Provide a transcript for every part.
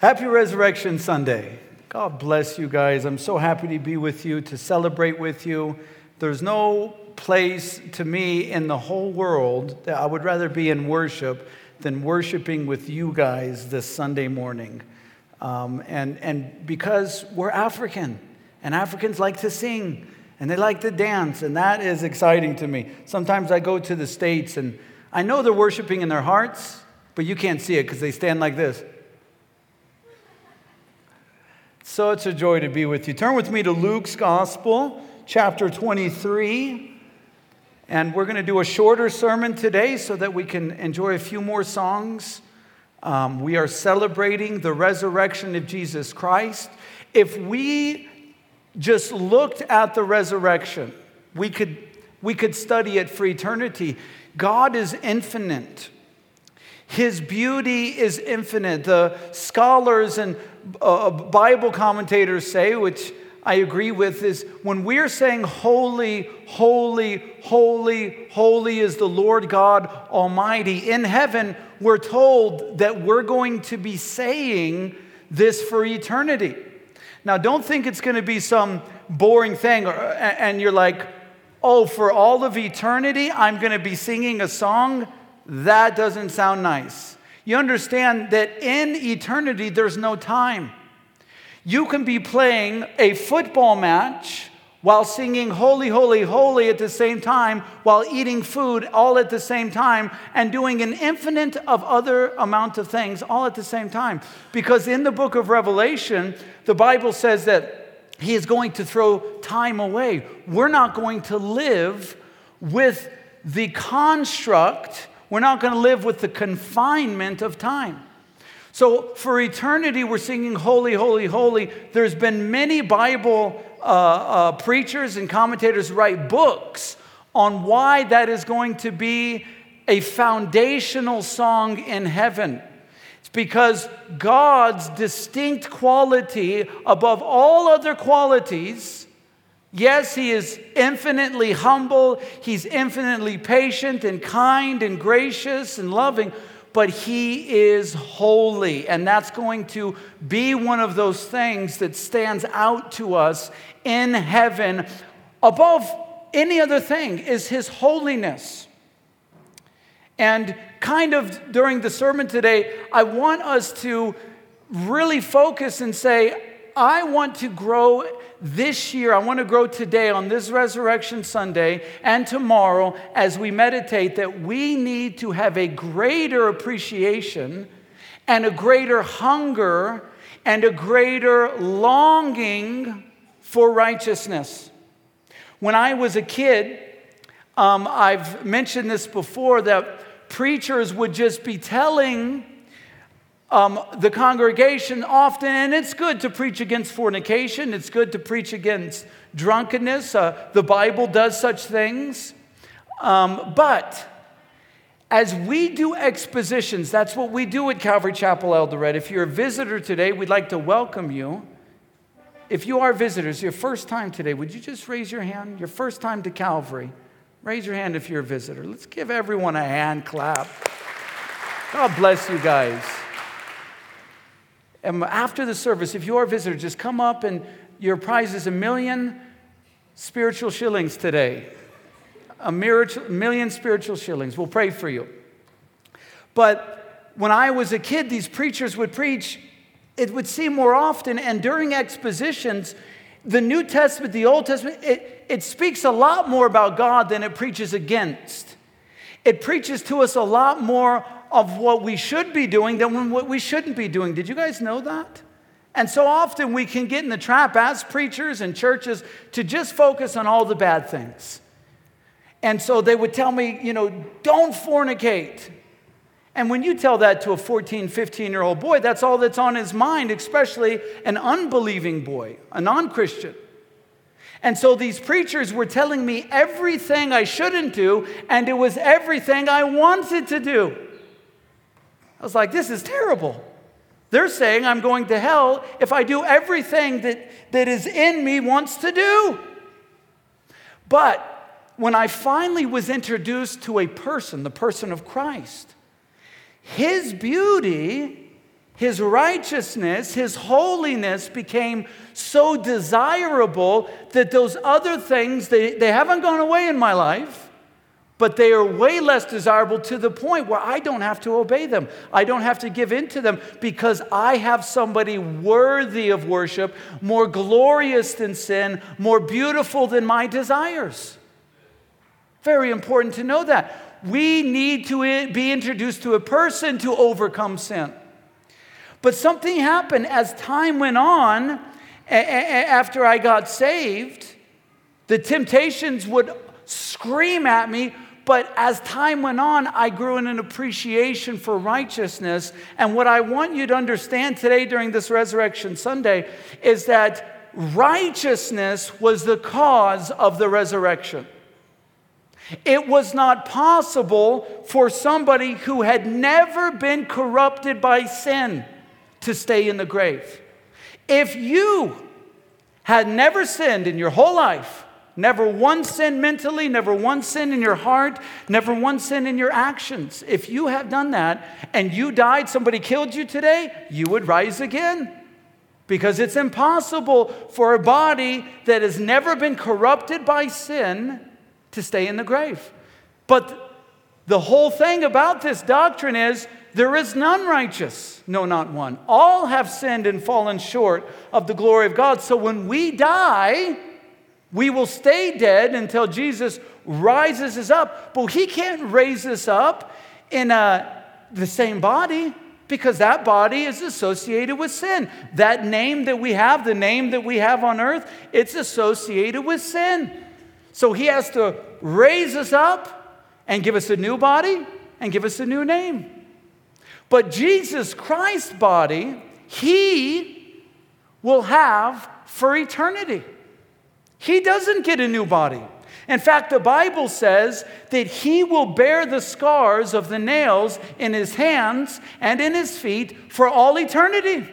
Happy Resurrection Sunday. God bless you guys. I'm so happy to be with you, to celebrate with you. There's no place to me in the whole world that I would rather be in worship than worshiping with you guys this Sunday morning. And because we're African, and Africans like to sing, and they like to dance, and that is exciting to me. Sometimes I go to the States, and I know they're worshiping in their hearts, but you can't see it because they stand like this. So it's a joy to be with you. Turn with me to Luke's Gospel, chapter 23. And we're going to do a shorter sermon today so that we can enjoy a few more songs. We are celebrating the resurrection of Jesus Christ. If we just looked at the resurrection, we could study it for eternity. God is infinite. His beauty is infinite. The scholars and Bible commentators say, which I agree with, is when we're saying holy, holy, holy, holy is the Lord God Almighty. In heaven, we're told that we're going to be saying this for eternity. Now, don't think it's going to be some boring thing and you're like, oh, for all of eternity, I'm going to be singing a song? That doesn't sound nice. You understand that in eternity, there's no time. You can be playing a football match while singing holy, holy, holy at the same time, while eating food all at the same time, and doing an infinite of other amount of things all at the same time. Because in the book of Revelation, the Bible says that He is going to throw time away. We're not going to live with the construct. We're not going to live with the confinement of time. So for eternity, we're singing holy, holy, holy. There's been many Bible preachers and commentators write books on why that is going to be a foundational song in heaven. Because God's distinct quality above all other qualities, yes, He is infinitely humble, He's infinitely patient and kind and gracious and loving, but He is holy. And that's going to be one of those things that stands out to us in heaven. Above any other thing is His holiness. And kind of during the sermon today, I want us to really focus and say, I want to grow this year. I want to grow today on this Resurrection Sunday and tomorrow as we meditate that we need to have a greater appreciation and a greater hunger and a greater longing for righteousness. When I was a kid, I've mentioned this before, that preachers would just be telling the congregation often, and it's good to preach against fornication, it's good to preach against drunkenness, the Bible does such things, but as we do expositions, that's what we do at Calvary Chapel Eldred. If you're a visitor today, we'd like to welcome you. If you are visitors, your first time today, would you just raise your hand? Your first time to Calvary. Raise your hand if you're a visitor. Let's give everyone a hand clap. God bless you guys. And after the service, if you are a visitor, just come up and your prize is 1,000,000 spiritual shillings today. 1,000,000 spiritual shillings. We'll pray for you. But when I was a kid, these preachers would preach, it would seem more often, and during expositions, the New Testament, the Old Testament, it speaks a lot more about God than it preaches against. It preaches to us a lot more of what we should be doing than what we shouldn't be doing. Did you guys know that? And so often we can get in the trap as preachers and churches to just focus on all the bad things. And so they would tell me, you know, don't fornicate. And when you tell that to a 14, 15-year-old boy, that's all that's on his mind, especially an unbelieving boy, a non-Christian. And so these preachers were telling me everything I shouldn't do, and it was everything I wanted to do. I was like, this is terrible. They're saying I'm going to hell if I do everything that is in me wants to do. But when I finally was introduced to a person, the person of Christ, His beauty, His righteousness, his holiness became so desirable that those other things, they haven't gone away in my life, but they are way less desirable to the point where I don't have to obey them. I don't have to give in to them because I have somebody worthy of worship, more glorious than sin, more beautiful than my desires. Very important to know that. We need to be introduced to a person to overcome sin. But something happened as time went on. After I got saved, the temptations would scream at me. But as time went on, I grew in an appreciation for righteousness. And what I want you to understand today during this Resurrection Sunday is that righteousness was the cause of the resurrection. It was not possible for somebody who had never been corrupted by sin to stay in the grave. If you had never sinned in your whole life, never one sin mentally, never one sin in your heart, never one sin in your actions, if you have done that and you died, somebody killed you today, you would rise again. Because it's impossible for a body that has never been corrupted by sin to stay in the grave. But the whole thing about this doctrine is there is none righteous, no, not one. All have sinned and fallen short of the glory of God. So when we die, we will stay dead until Jesus rises us up. But he can't raise us up in the same body, because that body is associated with sin. That name that we have, the name that we have on earth, it's associated with sin. So he has to raise us up and give us a new body and give us a new name. But Jesus Christ's body, he will have for eternity. He doesn't get a new body. In fact, the Bible says that he will bear the scars of the nails in his hands and in his feet for all eternity.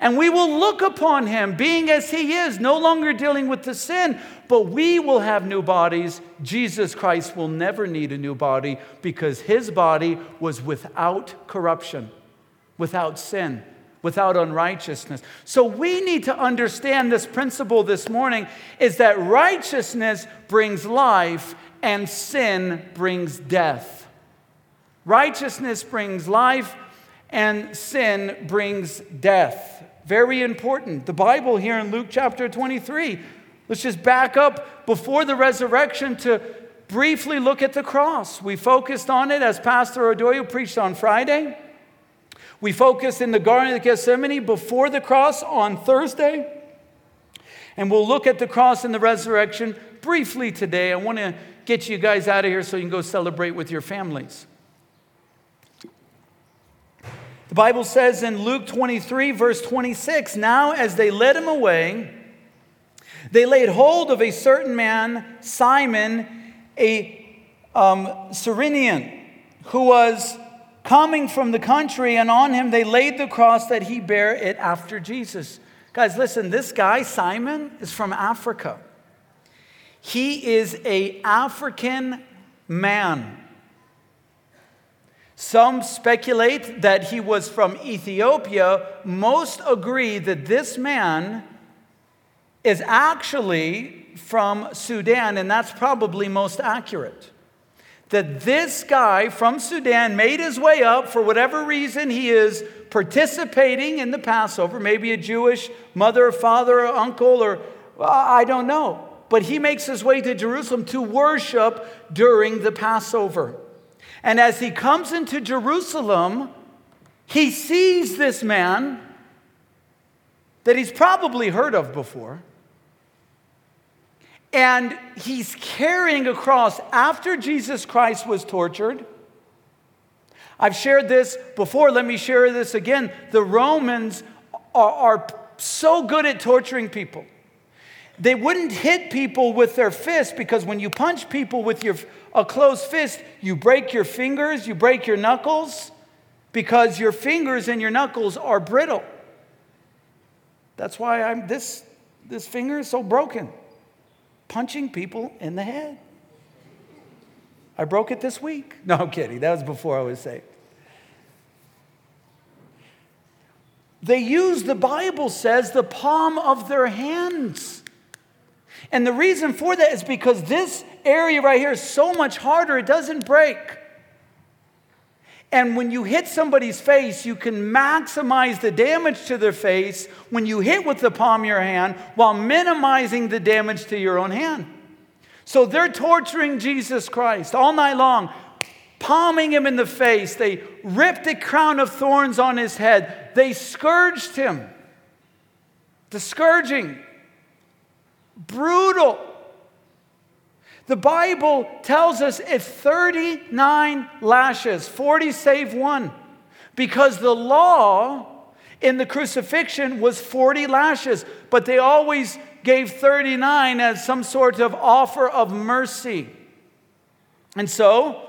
And we will look upon him being as he is, no longer dealing with the sin, but we will have new bodies. Jesus Christ will never need a new body because his body was without corruption, without sin, without unrighteousness. So we need to understand this principle this morning is that righteousness brings life and sin brings death. Righteousness brings life and sin brings death. Very important. The Bible here in Luke chapter 23. Let's just back up before the resurrection to briefly look at the cross. We focused on it as Pastor Odoyo preached on Friday. We focused in the Garden of Gethsemane before the cross on Thursday. And we'll look at the cross and the resurrection briefly today. I want to get you guys out of here so you can go celebrate with your families. The Bible says in Luke 23, verse 26, now as they led him away, they laid hold of a certain man, Simon, a Cyrenian, who was coming from the country, and on him they laid the cross that he bare it after Jesus. Guys, listen, this guy, Simon, is from Africa. He is an African man. Some speculate that he was from Ethiopia. Most agree that this man is actually from Sudan, and that's probably most accurate. That this guy from Sudan made his way up. For whatever reason, he is participating in the Passover. Maybe a Jewish mother or father or uncle, or I don't know. But he makes his way to Jerusalem to worship during the Passover. And as he comes into Jerusalem, he sees this man that he's probably heard of before. And he's carrying a cross after Jesus Christ was tortured. I've shared this before. Let me share this again. The Romans are so good at torturing people. They wouldn't hit people with their fist because when you punch people with a closed fist, you break your fingers, you break your knuckles, because your fingers and your knuckles are brittle. That's why this finger is so broken. Punching people in the head. I broke it this week. No, I'm kidding. That was before I was saved. They used, the Bible says, the palm of their hands. And the reason for that is because this area right here is so much harder, it doesn't break. And when you hit somebody's face, you can maximize the damage to their face when you hit with the palm of your hand while minimizing the damage to your own hand. So they're torturing Jesus Christ all night long, palming him in the face. They ripped a crown of thorns on his head. They scourged him. The scourging. Brutal. The Bible tells us it's 39 lashes, 40 save one, because the law in the crucifixion was 40 lashes, but they always gave 39 as some sort of offer of mercy. And so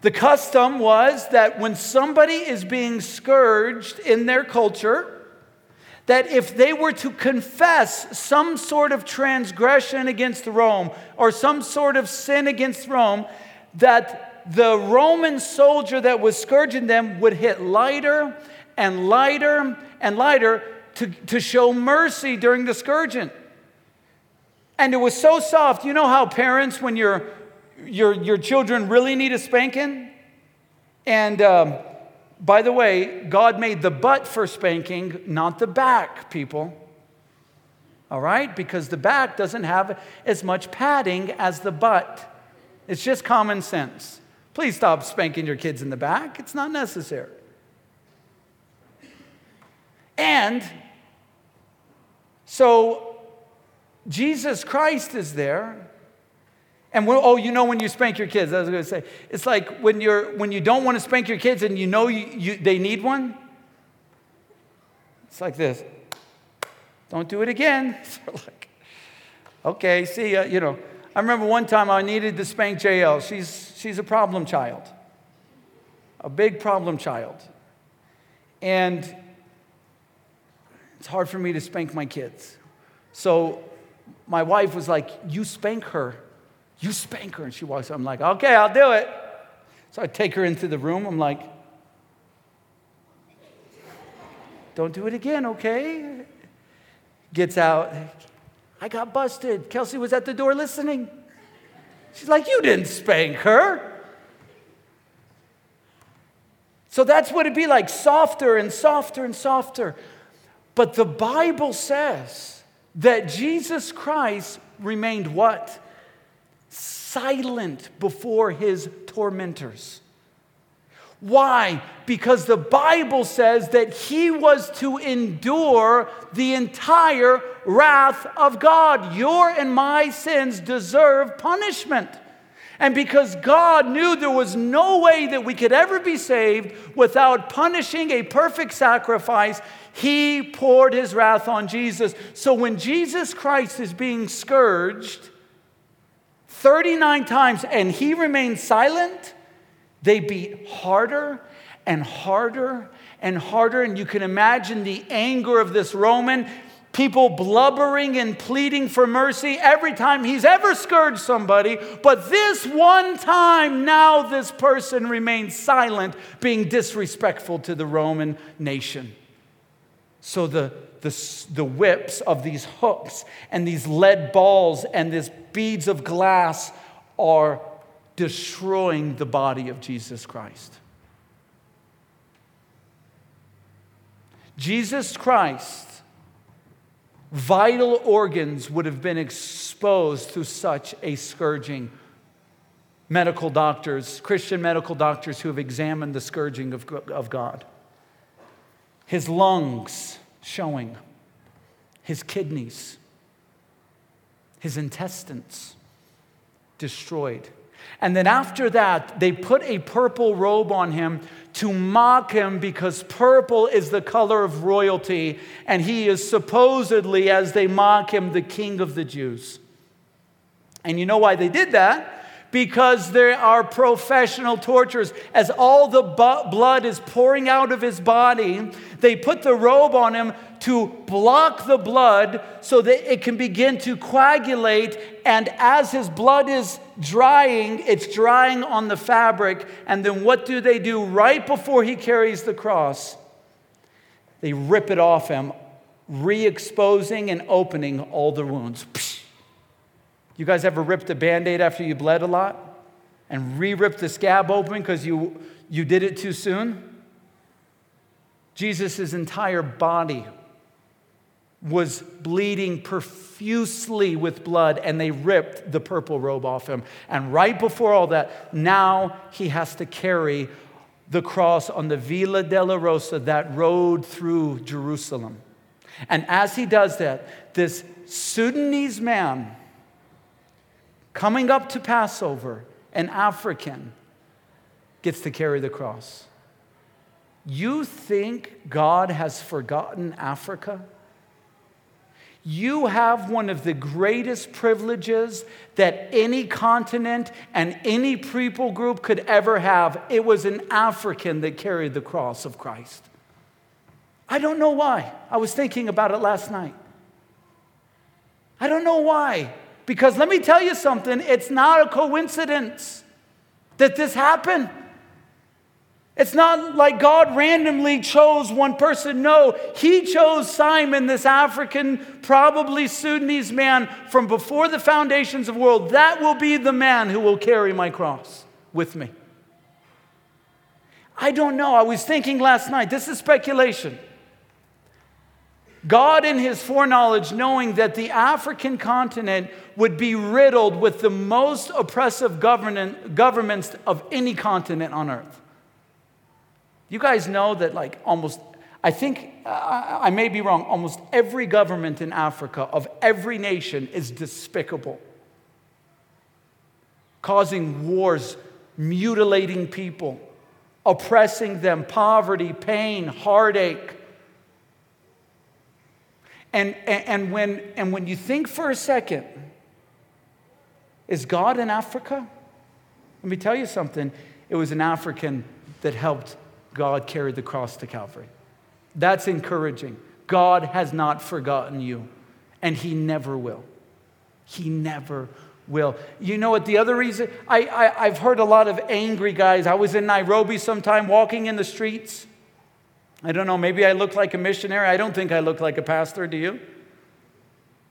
the custom was that when somebody is being scourged in their culture, that if they were to confess some sort of transgression against Rome or some sort of sin against Rome, that the Roman soldier that was scourging them would hit lighter and lighter and lighter to show mercy during the scourging. And it was so soft. You know how parents, when your children really need a spanking? And by the way, God made the butt for spanking, not the back, people. All right? Because the back doesn't have as much padding as the butt. It's just common sense. Please stop spanking your kids in the back. It's not necessary. And so Jesus Christ is there. And when you spank your kids, I was going to say, it's like when you don't want to spank your kids and they need one. It's like this. Don't do it again. They're like, okay, see, I remember one time I needed to spank JL. She's a problem child, a big problem child, and it's hard for me to spank my kids. So my wife was like, "You spank her." You spank her. And she walks up. I'm like, okay, I'll do it. So I take her into the room. I'm like, don't do it again, okay? Gets out. I got busted. Kelsey was at the door listening. She's like, you didn't spank her. So that's what it'd be like, softer and softer and softer. But the Bible says that Jesus Christ remained what? Silent before his tormentors. Why? Because the Bible says that he was to endure the entire wrath of God. Your and my sins deserve punishment. And because God knew there was no way that we could ever be saved without punishing a perfect sacrifice, he poured his wrath on Jesus. So when Jesus Christ is being scourged 39 times, and he remained silent, they beat harder and harder and harder. And you can imagine the anger of this Roman, people blubbering and pleading for mercy every time he's ever scourged somebody. But this one time, now this person remains silent, being disrespectful to the Roman nation. So the whips of these hooks and these lead balls and these beads of glass are destroying the body of Jesus Christ. Jesus Christ's vital organs would have been exposed to such a scourging. Medical doctors, Christian medical doctors who have examined the scourging of God. His lungs showing, his kidneys, his intestines destroyed. And then after that, they put a purple robe on him to mock him, because purple is the color of royalty, and he is supposedly, as they mock him, the king of the Jews. And you know why they did that? Because there are professional torturers. As all the blood is pouring out of his body, they put the robe on him to block the blood so that it can begin to coagulate. And as his blood is drying, it's drying on the fabric. And then what do they do right before he carries the cross? They rip it off him, re-exposing and opening all the wounds. Psh. You guys ever ripped a Band-Aid after you bled a lot and re-ripped the scab open because you did it too soon? Jesus' entire body was bleeding profusely with blood, and they ripped the purple robe off him. And right before all that, now he has to carry the cross on the Via Dolorosa, that road through Jerusalem. And as he does that, this Sudanese man coming up to Passover, an African, gets to carry the cross. You think God has forgotten Africa? You have one of the greatest privileges that any continent and any people group could ever have. It was an African that carried the cross of Christ. I don't know why. I was thinking about it last night. I don't know why. Because let me tell you something. It's not a coincidence that this happened. It's not like God randomly chose one person. No, he chose Simon, this African, probably Sudanese man from before the foundations of the world. That will be the man who will carry my cross with me. I don't know. I was thinking last night, this is speculation. God, in his foreknowledge, knowing that the African continent would be riddled with the most oppressive governments of any continent on earth. You guys know that I may be wrong, almost every government in Africa of every nation is despicable, causing wars, mutilating people, oppressing them, poverty, pain, heartache. And when you think for a second, is God in Africa? Let me tell you something. It was an African that helped God carry the cross to Calvary. That's encouraging. God has not forgotten you, and he never will. He never will. You know what? The other reason, I've heard a lot of angry guys. I was in Nairobi sometime walking in the streets. I don't know, maybe I look like a missionary. I don't think I look like a pastor, do you?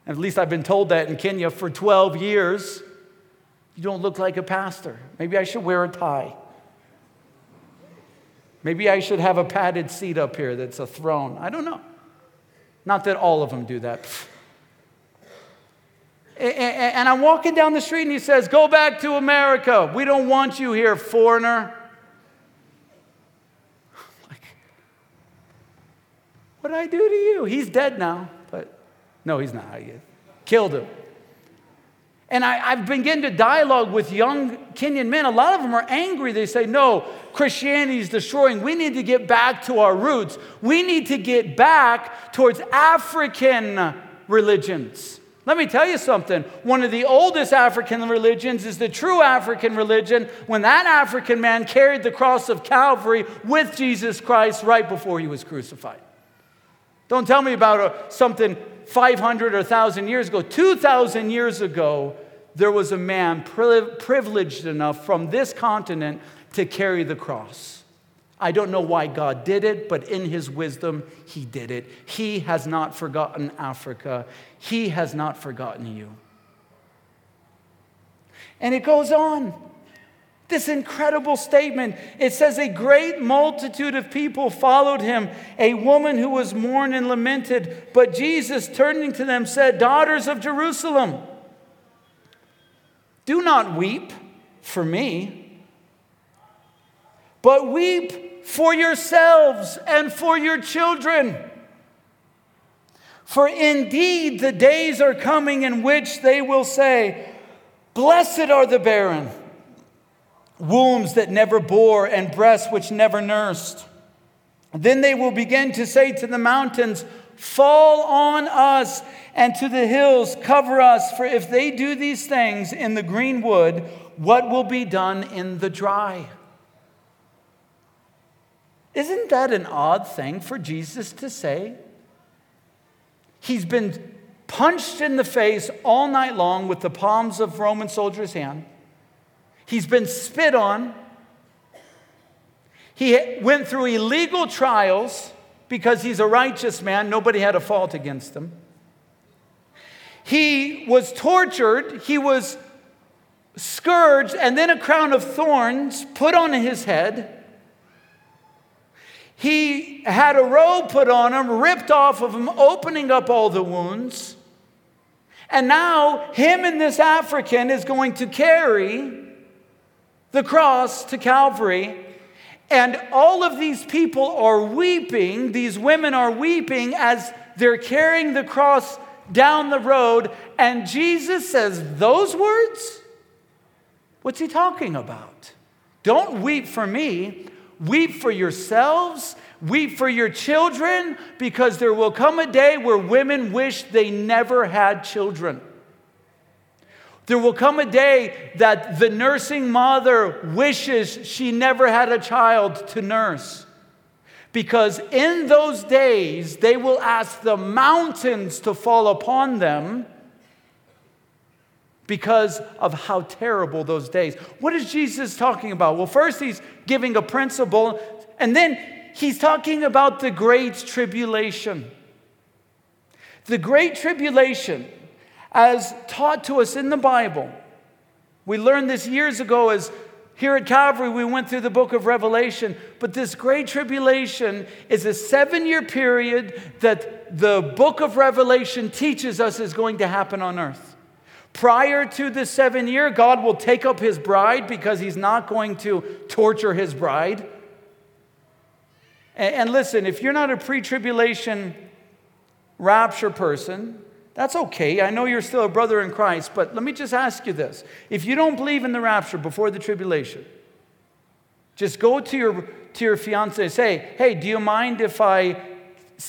At least I've been told that in Kenya for 12 years. You don't look like a pastor. Maybe I should wear a tie. Maybe I should have a padded seat up here that's a throne. I don't know. Not that all of them do that. And I'm walking down the street and he says, "Go back to America. We don't want you here, foreigner." What did I do to you? He's dead now, but no, he's not. I killed him. And I've begun to dialogue with young Kenyan men. A lot of them are angry. They say, "No, Christianity is destroying. We need to get back to our roots. We need to get back towards African religions." Let me tell you something. One of the oldest African religions is the true African religion, when that African man carried the cross of Calvary with Jesus Christ right before he was crucified. Don't tell me about something 500 or 1,000 years ago. 2,000 years ago, there was a man privileged enough from this continent to carry the cross. I don't know why God did it, but in his wisdom, he did it. He has not forgotten Africa. He has not forgotten you. And it goes on. This incredible statement. It says, "A great multitude of people followed him, a woman who was mourned and lamented. But Jesus, turning to them, said, 'Daughters of Jerusalem, do not weep for me, but weep for yourselves and for your children. For indeed the days are coming in which they will say, blessed are the barren, wombs that never bore, and breasts which never nursed. Then they will begin to say to the mountains, fall on us, and to the hills, cover us. For if they do these things in the green wood, what will be done in the dry?'" Isn't that an odd thing for Jesus to say? He's been punched in the face all night long with the palms of Roman soldiers' hands. He's been spit on. He went through illegal trials. because he's a righteous man. Nobody had a fault against him. He was tortured, he was scourged, and then a crown of thorns put on his head. He had a robe put on him, ripped off of him, opening up all the wounds. And now him and this African is going to carry the cross to Calvary. And all of these people are weeping, these women are weeping as they're carrying the cross down the road, and Jesus says those words? What's he talking about? Don't weep for me. Weep for yourselves. Weep for your children, because there will come a day where women wish they never had children. There will come a day that the nursing mother wishes she never had a child to nurse. Because in those days, they will ask the mountains to fall upon them because of how terrible those days. What is Jesus talking about? Well, first he's giving a principle, and then he's talking about the Great Tribulation. The Great Tribulation, as taught to us in the Bible, we learned this years ago as here at Calvary, we went through the book of Revelation, but this Great Tribulation is a 7-year period that the book of Revelation teaches us is going to happen on earth. Prior to the 7-year, God will take up his bride because he's not going to torture his bride. And listen, if you're not a pre-tribulation rapture person, that's okay. I know you're still a brother in Christ, but let me just ask you this. If you don't believe in the rapture before the tribulation, just go to your fiancé and say, hey, do you mind if I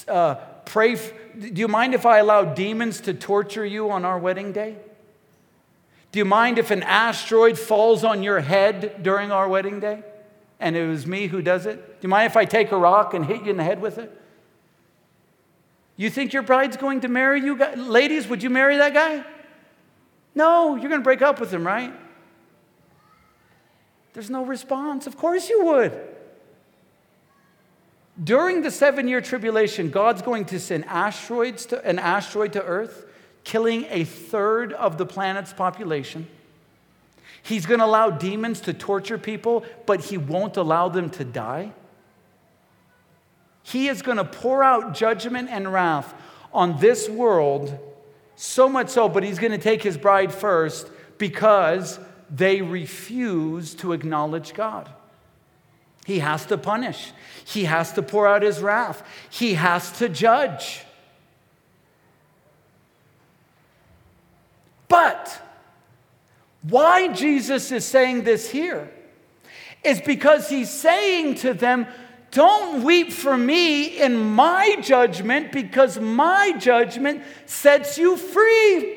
do you mind if I allow demons to torture you on our wedding day? Do you mind if an asteroid falls on your head during our wedding day? And it was me who does it? Do you mind if I take a rock and hit you in the head with it? You think your bride's going to marry you? Ladies, would you marry that guy? No, you're going to break up with him, right? There's no response. Of course you would. During the 7-year tribulation, God's going to send an asteroid to Earth, killing a third of the planet's population. He's going to allow demons to torture people, but he won't allow them to die. He is going to pour out judgment and wrath on this world, so much so, but he's going to take his bride first because they refuse to acknowledge God. He has to punish. He has to pour out his wrath. He has to judge. But why Jesus is saying this here is because he's saying to them, don't weep for me in my judgment, because my judgment sets you free.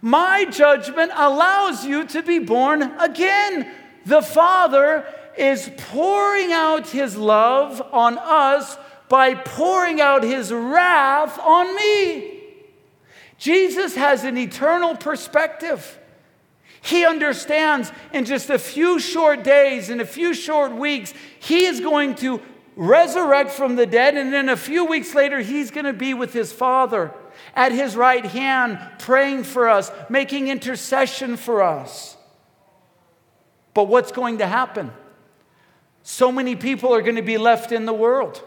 My judgment allows you to be born again. The Father is pouring out his love on us by pouring out his wrath on me. Jesus has an eternal perspective. He understands in just a few short days, in a few short weeks, he is going to resurrect from the dead, and then a few weeks later, he's going to be with his Father at his right hand, praying for us, making intercession for us. But what's going to happen? So many people are going to be left in the world.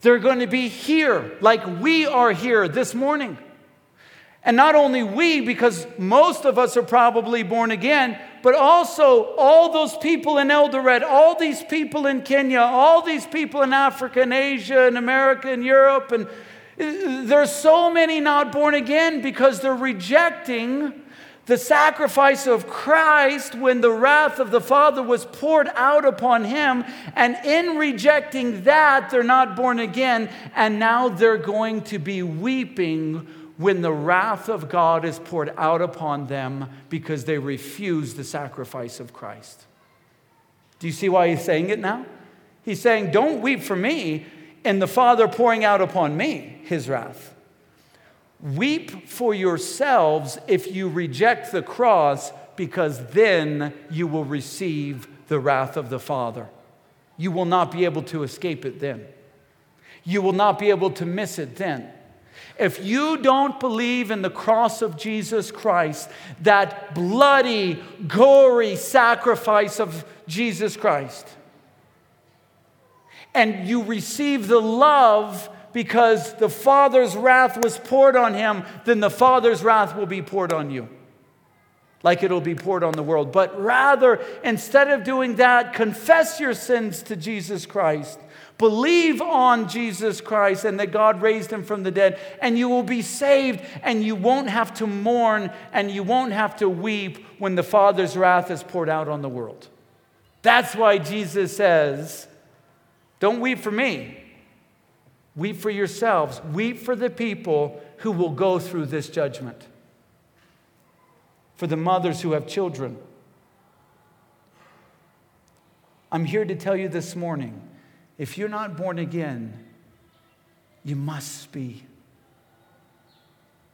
They're going to be here, like we are here this morning. And not only we, because most of us are probably born again, but also all those people in Eldoret, all these people in Kenya, all these people in Africa and Asia and America and Europe. And there's so many not born again because they're rejecting the sacrifice of Christ when the wrath of the Father was poured out upon him. And in rejecting that, they're not born again. And now they're going to be weeping when the wrath of God is poured out upon them because they refuse the sacrifice of Christ. Do you see why he's saying it now? He's saying, don't weep for me and the Father pouring out upon me his wrath. Weep for yourselves if you reject the cross, because then you will receive the wrath of the Father. You will not be able to escape it then. You will not be able to miss it then. If you don't believe in the cross of Jesus Christ, that bloody, gory sacrifice of Jesus Christ, and you receive the love because the Father's wrath was poured on him, then the Father's wrath will be poured on you, like it'll be poured on the world. But rather, instead of doing that, confess your sins to Jesus Christ. Believe on Jesus Christ and that God raised him from the dead, and you will be saved, and you won't have to mourn, and you won't have to weep when the Father's wrath is poured out on the world. That's why Jesus says, don't weep for me. Weep for yourselves. Weep for the people who will go through this judgment. For the mothers who have children. I'm here to tell you this morning, if you're not born again, you must be.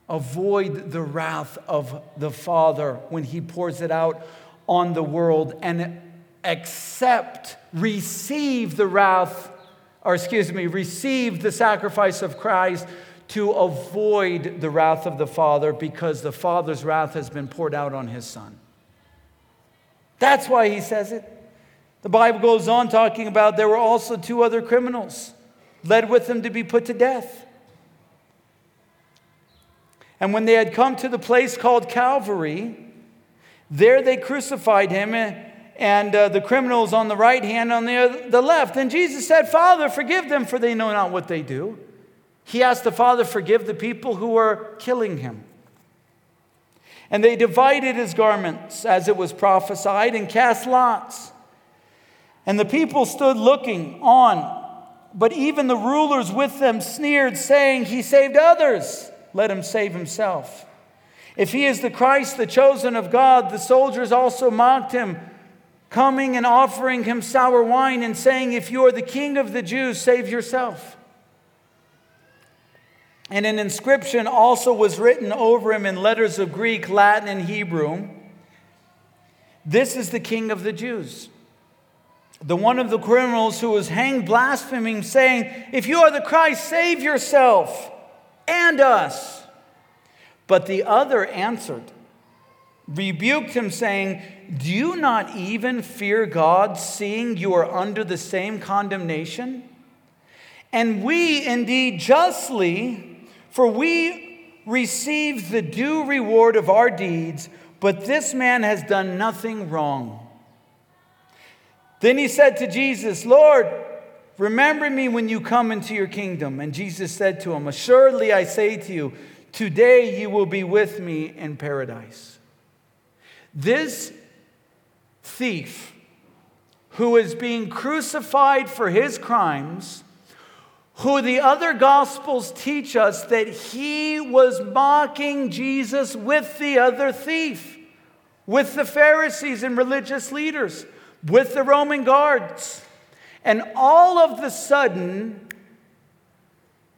Avoid the wrath of the Father when he pours it out on the world, and receive the sacrifice of Christ to avoid the wrath of the Father, because the Father's wrath has been poured out on his Son. That's why he says it. The Bible goes on talking about there were also two other criminals led with them to be put to death. And when they had come to the place called Calvary, there they crucified him, and the criminals on the right hand, on the left. And Jesus said, Father, forgive them, for they know not what they do. He asked the Father, forgive the people who are killing him. And they divided his garments, as it was prophesied, and cast lots. And the people stood looking on, but even the rulers with them sneered, saying, he saved others, let him save himself. If he is the Christ, the chosen of God. The soldiers also mocked him, coming and offering him sour wine and saying, if you are the king of the Jews, save yourself. And an inscription also was written over him in letters of Greek, Latin, and Hebrew. This is the King of the Jews. The one of the criminals who was hanged blaspheming, saying, if you are the Christ, save yourself and us. But the other answered, rebuked him, saying, do you not even fear God, seeing you are under the same condemnation? And we indeed justly, for we receive the due reward of our deeds, but this man has done nothing wrong. Then he said to Jesus, Lord, remember me when you come into your kingdom. And Jesus said to him, assuredly I say to you, today you will be with me in paradise. This thief who is being crucified for his crimes, who the other gospels teach us that he was mocking Jesus with the other thief, with the Pharisees and religious leaders, with the Roman guards. And all of the sudden,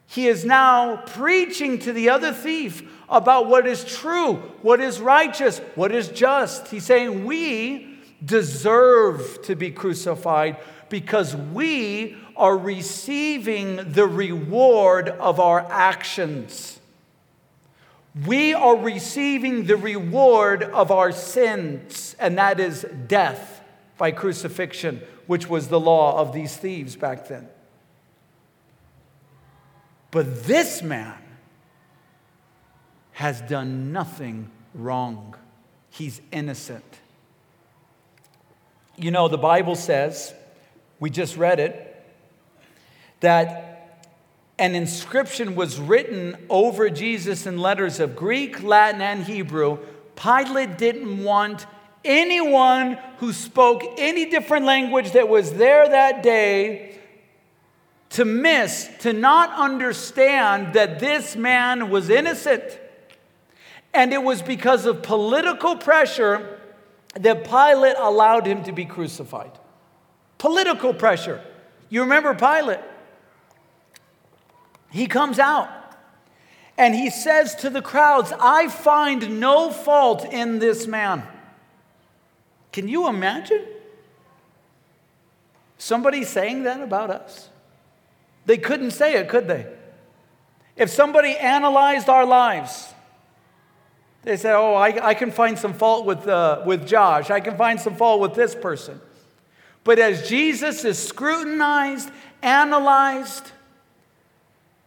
he is now preaching to the other thief about what is true, what is righteous, what is just. He's saying we deserve to be crucified because we are receiving the reward of our actions. We are receiving the reward of our sins, and that is death by crucifixion, which was the law of these thieves back then. But this man has done nothing wrong. He's innocent. You know, the Bible says, we just read it, that an inscription was written over Jesus in letters of Greek, Latin, and Hebrew. Pilate didn't want anyone who spoke any different language that was there that day to not understand that this man was innocent. And it was because of political pressure that Pilate allowed him to be crucified. Political pressure. You remember Pilate? He comes out and he says to the crowds, I find no fault in this man. Can you imagine somebody saying that about us? They couldn't say it, could they? If somebody analyzed our lives, they said, oh, I can find some fault with Josh. I can find some fault with this person. But as Jesus is scrutinized, analyzed,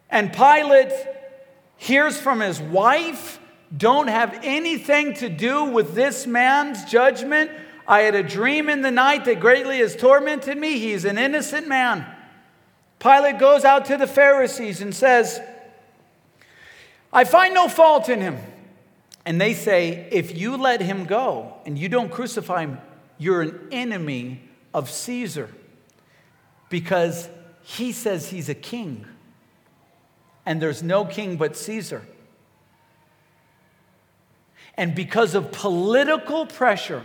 and Pilate hears from his wife, don't have anything to do with this man's judgment. I had a dream in the night that greatly has tormented me. He's an innocent man. Pilate goes out to the Pharisees and says, I find no fault in him. And they say, if you let him go and you don't crucify him, you're an enemy of Caesar because he says he's a king. And there's no king but Caesar. And because of political pressure,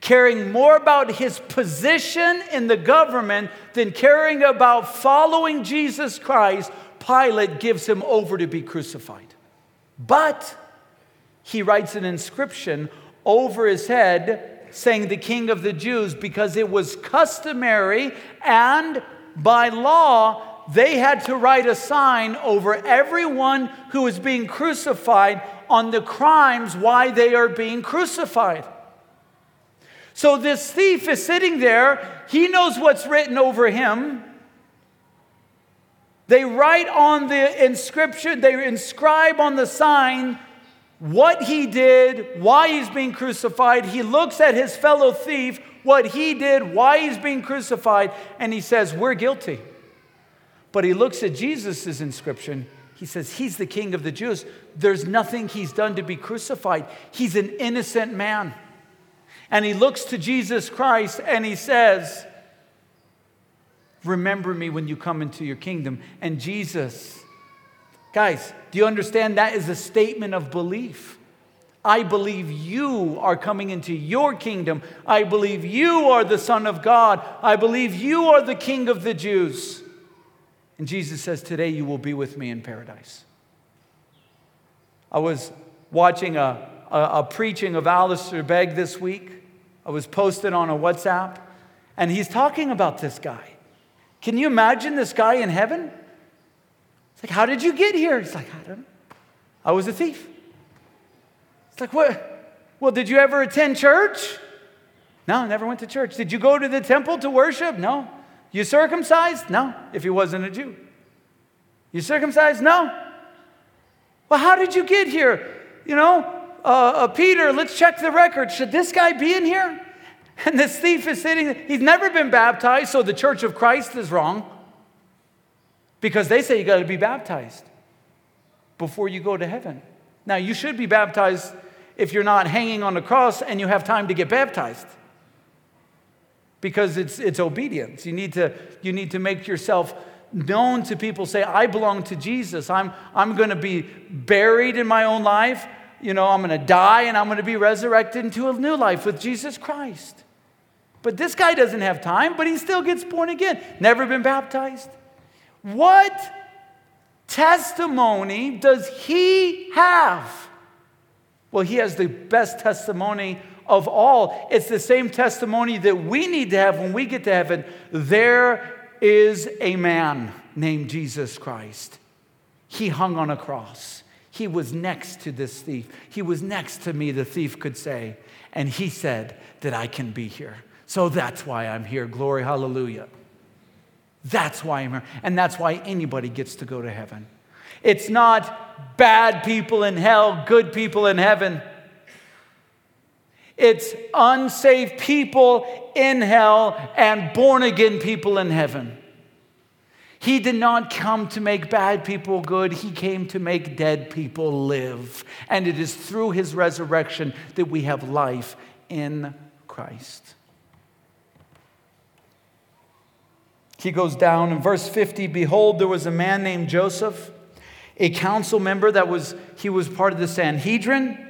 caring more about his position in the government than caring about following Jesus Christ, Pilate gives him over to be crucified. But he writes an inscription over his head saying the King of the Jews, because it was customary and by law they had to write a sign over everyone who was being crucified on the crimes why they are being crucified. So this thief is sitting there. He knows what's written over him. They write on the inscription, they inscribe on the sign what he did, why he's being crucified. He looks at his fellow thief, what he did, why he's being crucified, and he says, we're guilty. But he looks at Jesus' inscription. He says, he's the King of the Jews. There's nothing he's done to be crucified. He's an innocent man. And he looks to Jesus Christ and he says, remember me when you come into your kingdom. And Jesus, guys, do you understand that is a statement of belief? I believe you are coming into your kingdom. I believe you are the Son of God. I believe you are the King of the Jews. And Jesus says, today you will be with me in paradise. I was watching a preaching of Alistair Begg this week. I was posted on a WhatsApp. And he's talking about this guy. Can you imagine this guy in heaven? It's like, how did you get here? It's like, I don't know. I was a thief. It's like, what? Well, did you ever attend church? No, I never went to church. Did you go to the temple to worship? No. You circumcised? No, if he wasn't a Jew. You circumcised? No. Well, how did you get here? You know, Peter, let's check the record. Should this guy be in here? And this thief is sitting, he's never been baptized, so the Church of Christ is wrong. Because they say you got to be baptized before you go to heaven. Now, you should be baptized if you're not hanging on the cross and you have time to get baptized. Because it's obedience. You need to make yourself known to people. Say, I belong to Jesus. I'm going to be buried in my own life. You know, I'm going to die and I'm going to be resurrected into a new life with Jesus Christ. But this guy doesn't have time, but he still gets born again. Never been baptized. What testimony does he have? Well, he has the best testimony of all. It's the same testimony that we need to have when we get to heaven. There is a man named Jesus Christ. He hung on a cross. He was next to this thief. He was next to me, the thief could say. And he said that I can be here. So that's why I'm here. Glory, hallelujah. That's why I'm here. And that's why anybody gets to go to heaven. It's not bad people in hell, good people in heaven. It's unsaved people in hell and born-again people in heaven. He did not come to make bad people good. He came to make dead people live. And it is through his resurrection that we have life in Christ. He goes down in verse 50, behold, there was a man named Joseph, a council member he was part of the Sanhedrin.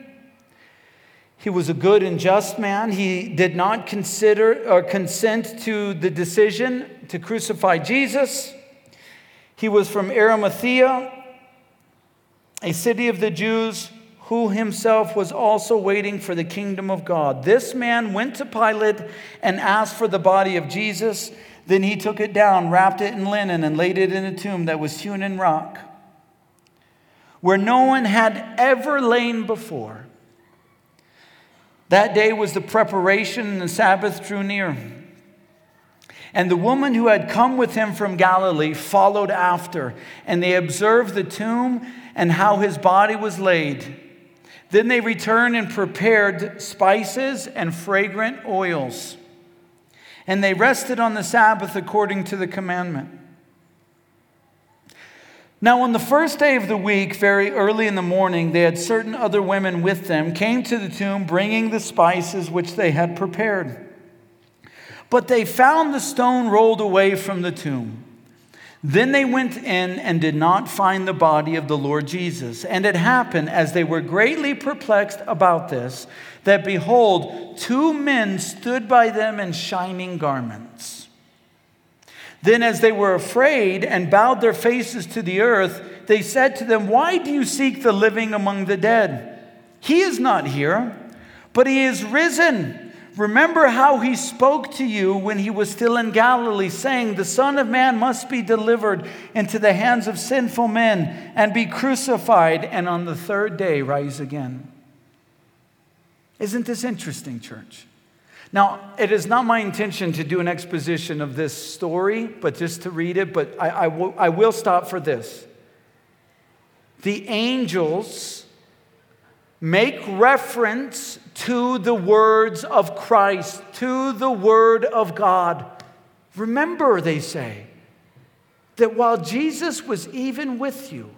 He was a good and just man. He did not consider or consent to the decision to crucify Jesus. He was from Arimathea, a city of the Jews, who himself was also waiting for the kingdom of God. This man went to Pilate and asked for the body of Jesus. Then he took it down, wrapped it in linen, and laid it in a tomb that was hewn in rock, where no one had ever lain before. That day was the preparation, and the Sabbath drew near. And the woman who had come with him from Galilee followed after, and they observed the tomb and how his body was laid. Then they returned and prepared spices and fragrant oils. And they rested on the Sabbath according to the commandment. Now on the first day of the week, very early in the morning, they had certain other women with them, came to the tomb, bringing the spices which they had prepared. But they found the stone rolled away from the tomb. Then they went in and did not find the body of the Lord Jesus. And it happened, as they were greatly perplexed about this, that behold, two men stood by them in shining garments. Then as they were afraid and bowed their faces to the earth, they said to them, "Why do you seek the living among the dead? He is not here, but he is risen. Remember how he spoke to you when he was still in Galilee, saying, 'The Son of Man must be delivered into the hands of sinful men and be crucified, and on the third day rise again.'" Isn't this interesting, church? Now, it is not my intention to do an exposition of this story, but just to read it, but I will stop for this. The angels make reference to the words of Christ, to the word of God. "Remember," they say, "that while Jesus was even with you,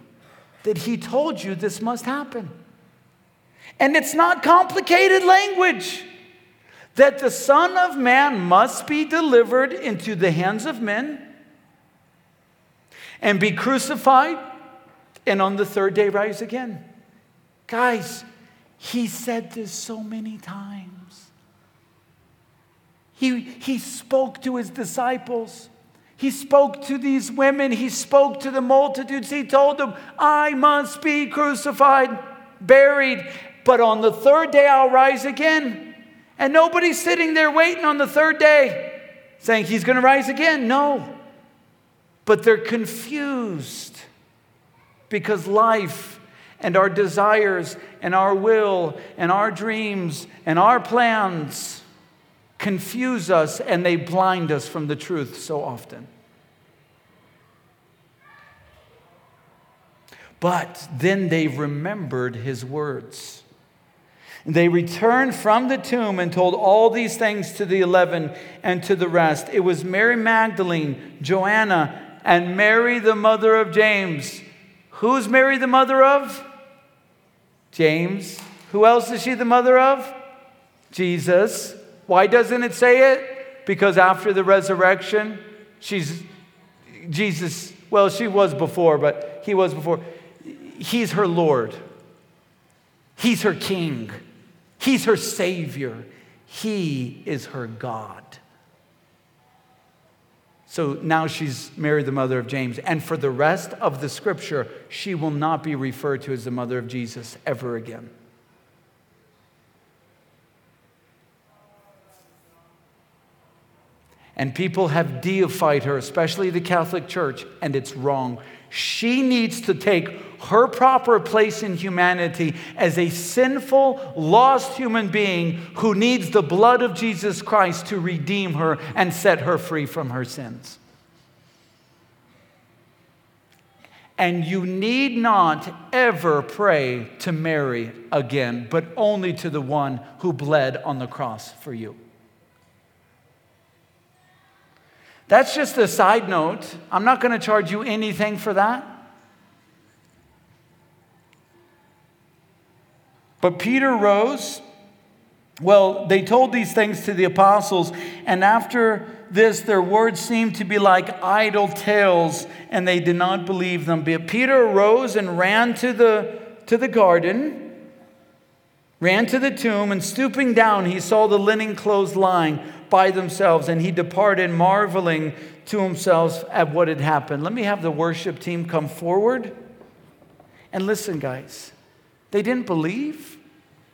that he told you this must happen." And it's not complicated language. That the Son of Man must be delivered into the hands of men and be crucified, and on the third day rise again. Guys, he said this so many times. He spoke to his disciples. He spoke to these women. He spoke to the multitudes. He told them, "I must be crucified, buried, but on the third day I'll rise again." And nobody's sitting there waiting on the third day saying he's going to rise again. No. But they're confused because life and our desires and our will and our dreams and our plans confuse us, and they blind us from the truth so often. But then they remembered his words. They returned from the tomb and told all these things to the 11 and to the rest. It was Mary Magdalene, Joanna, and Mary the mother of James. Who's Mary the mother of? James. Who else is she the mother of? Jesus. Why doesn't it say it? Because after the resurrection, she was before, but he was before. He's her Lord. He's her King. He's her Savior. He is her God. So now she's Mary, the mother of James. And for the rest of the scripture, she will not be referred to as the mother of Jesus ever again. And people have deified her, especially the Catholic Church, and it's wrong. She needs to take her proper place in humanity as a sinful, lost human being who needs the blood of Jesus Christ to redeem her and set her free from her sins. And you need not ever pray to Mary again, but only to the one who bled on the cross for you. That's just a side note. I'm not going to charge you anything for that. But Peter rose. Well, they told these things to the apostles, and after this, their words seemed to be like idle tales, and they did not believe them. But Peter arose and ran to the garden, ran to the tomb, and stooping down, he saw the linen clothes lying by themselves, and he departed, marveling to himself at what had happened. Let me have the worship team come forward. And listen, guys, they didn't believe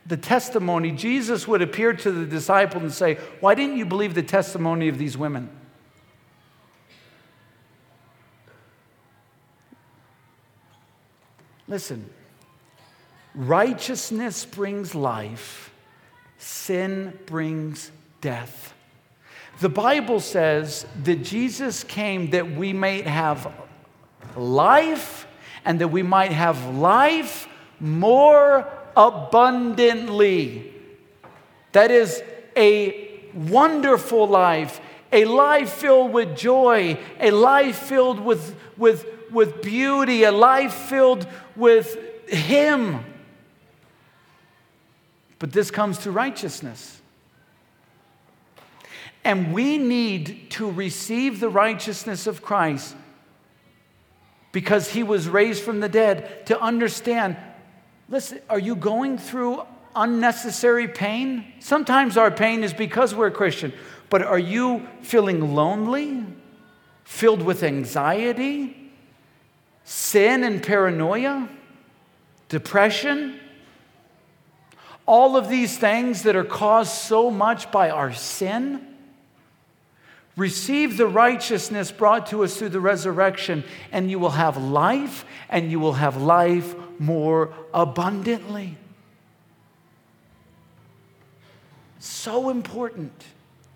the testimony. Jesus would appear to the disciples and say, "Why didn't you believe the testimony of these women?" Listen, righteousness brings life, sin brings death. The Bible says that Jesus came that we might have life and that we might have life more abundantly. That is a wonderful life, a life filled with joy, a life filled with beauty, a life filled with Him. But this comes through righteousness. And we need to receive the righteousness of Christ because He was raised from the dead to understand, listen, are you going through unnecessary pain? Sometimes our pain is because we're a Christian, but are you feeling lonely, filled with anxiety, sin and paranoia, depression? All of these things that are caused so much by our sin? Receive the righteousness brought to us through the resurrection, and you will have life, and you will have life more abundantly. So important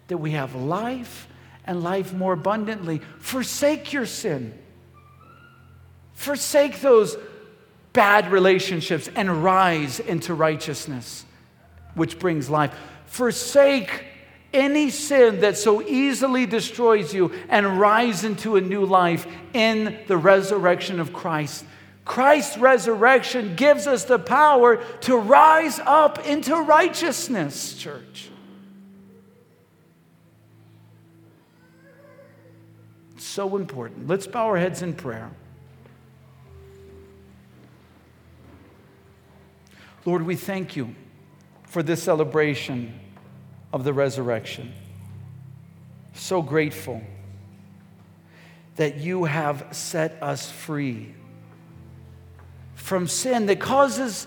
that we have life and life more abundantly. Forsake your sin. Forsake those bad relationships and rise into righteousness, which brings life. Forsake any sin that so easily destroys you and rise into a new life in the resurrection of Christ. Christ's resurrection gives us the power to rise up into righteousness, church. It's so important. Let's bow our heads in prayer. Lord, we thank you for this celebration of the resurrection. So grateful that you have set us free from sin that causes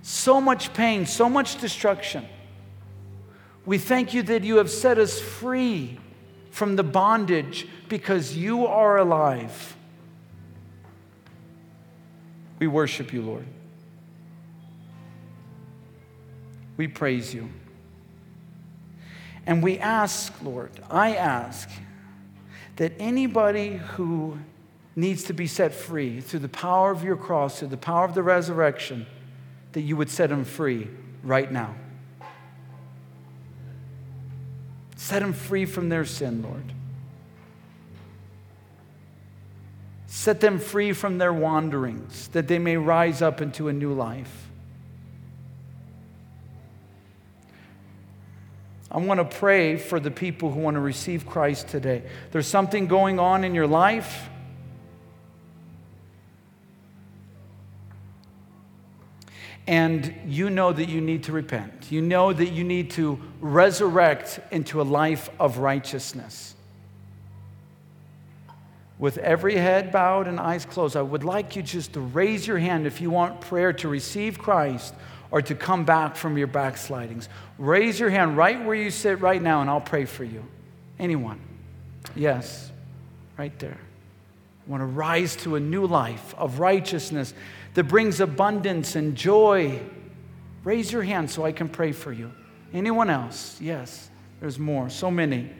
so much pain, so much destruction. We thank you that you have set us free from the bondage because you are alive. We worship you, Lord. We praise you. And we ask, Lord, I ask that anybody who needs to be set free through the power of your cross, through the power of the resurrection, that you would set them free right now. Set them free from their sin, Lord. Set them free from their wanderings, that they may rise up into a new life. I want to pray for the people who want to receive Christ today. There's something going on in your life. And you know that you need to repent. You know that you need to resurrect into a life of righteousness. With every head bowed and eyes closed, I would like you just to raise your hand if you want prayer to receive Christ or to come back from your backslidings. Raise your hand right where you sit right now, and I'll pray for you. Anyone? Yes, right there. I want to rise to a new life of righteousness that brings abundance and joy. Raise your hand so I can pray for you. Anyone else? Yes, there's more. So many.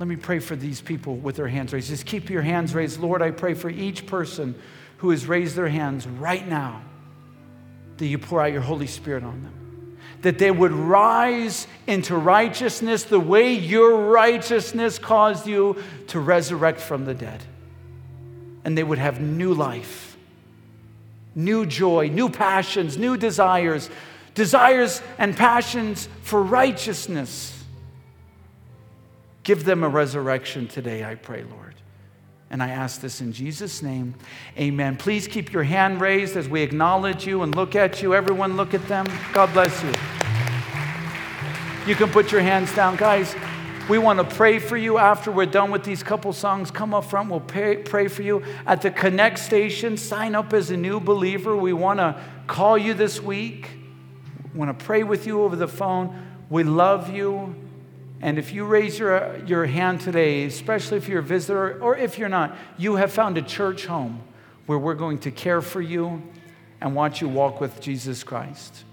Let me pray for these people with their hands raised. Just keep your hands raised. Lord, I pray for each person who has raised their hands right now, that you pour out your Holy Spirit on them, that they would rise into righteousness the way your righteousness caused you to resurrect from the dead. And they would have new life, new joy, new passions, new desires, desires and passions for righteousness. Give them a resurrection today, I pray, Lord. And I ask this in Jesus' name. Amen. Please keep your hand raised as we acknowledge you and look at you. Everyone look at them. God bless you. You can put your hands down. Guys, we want to pray for you after we're done with these couple songs. Come up front. We'll pray for you. At the Connect Station, sign up as a new believer. We want to call you this week. We want to pray with you over the phone. We love you. And if you raise your hand today, especially if you're a visitor or if you're not, you have found a church home. where we're going to care for you and watch you walk with Jesus Christ.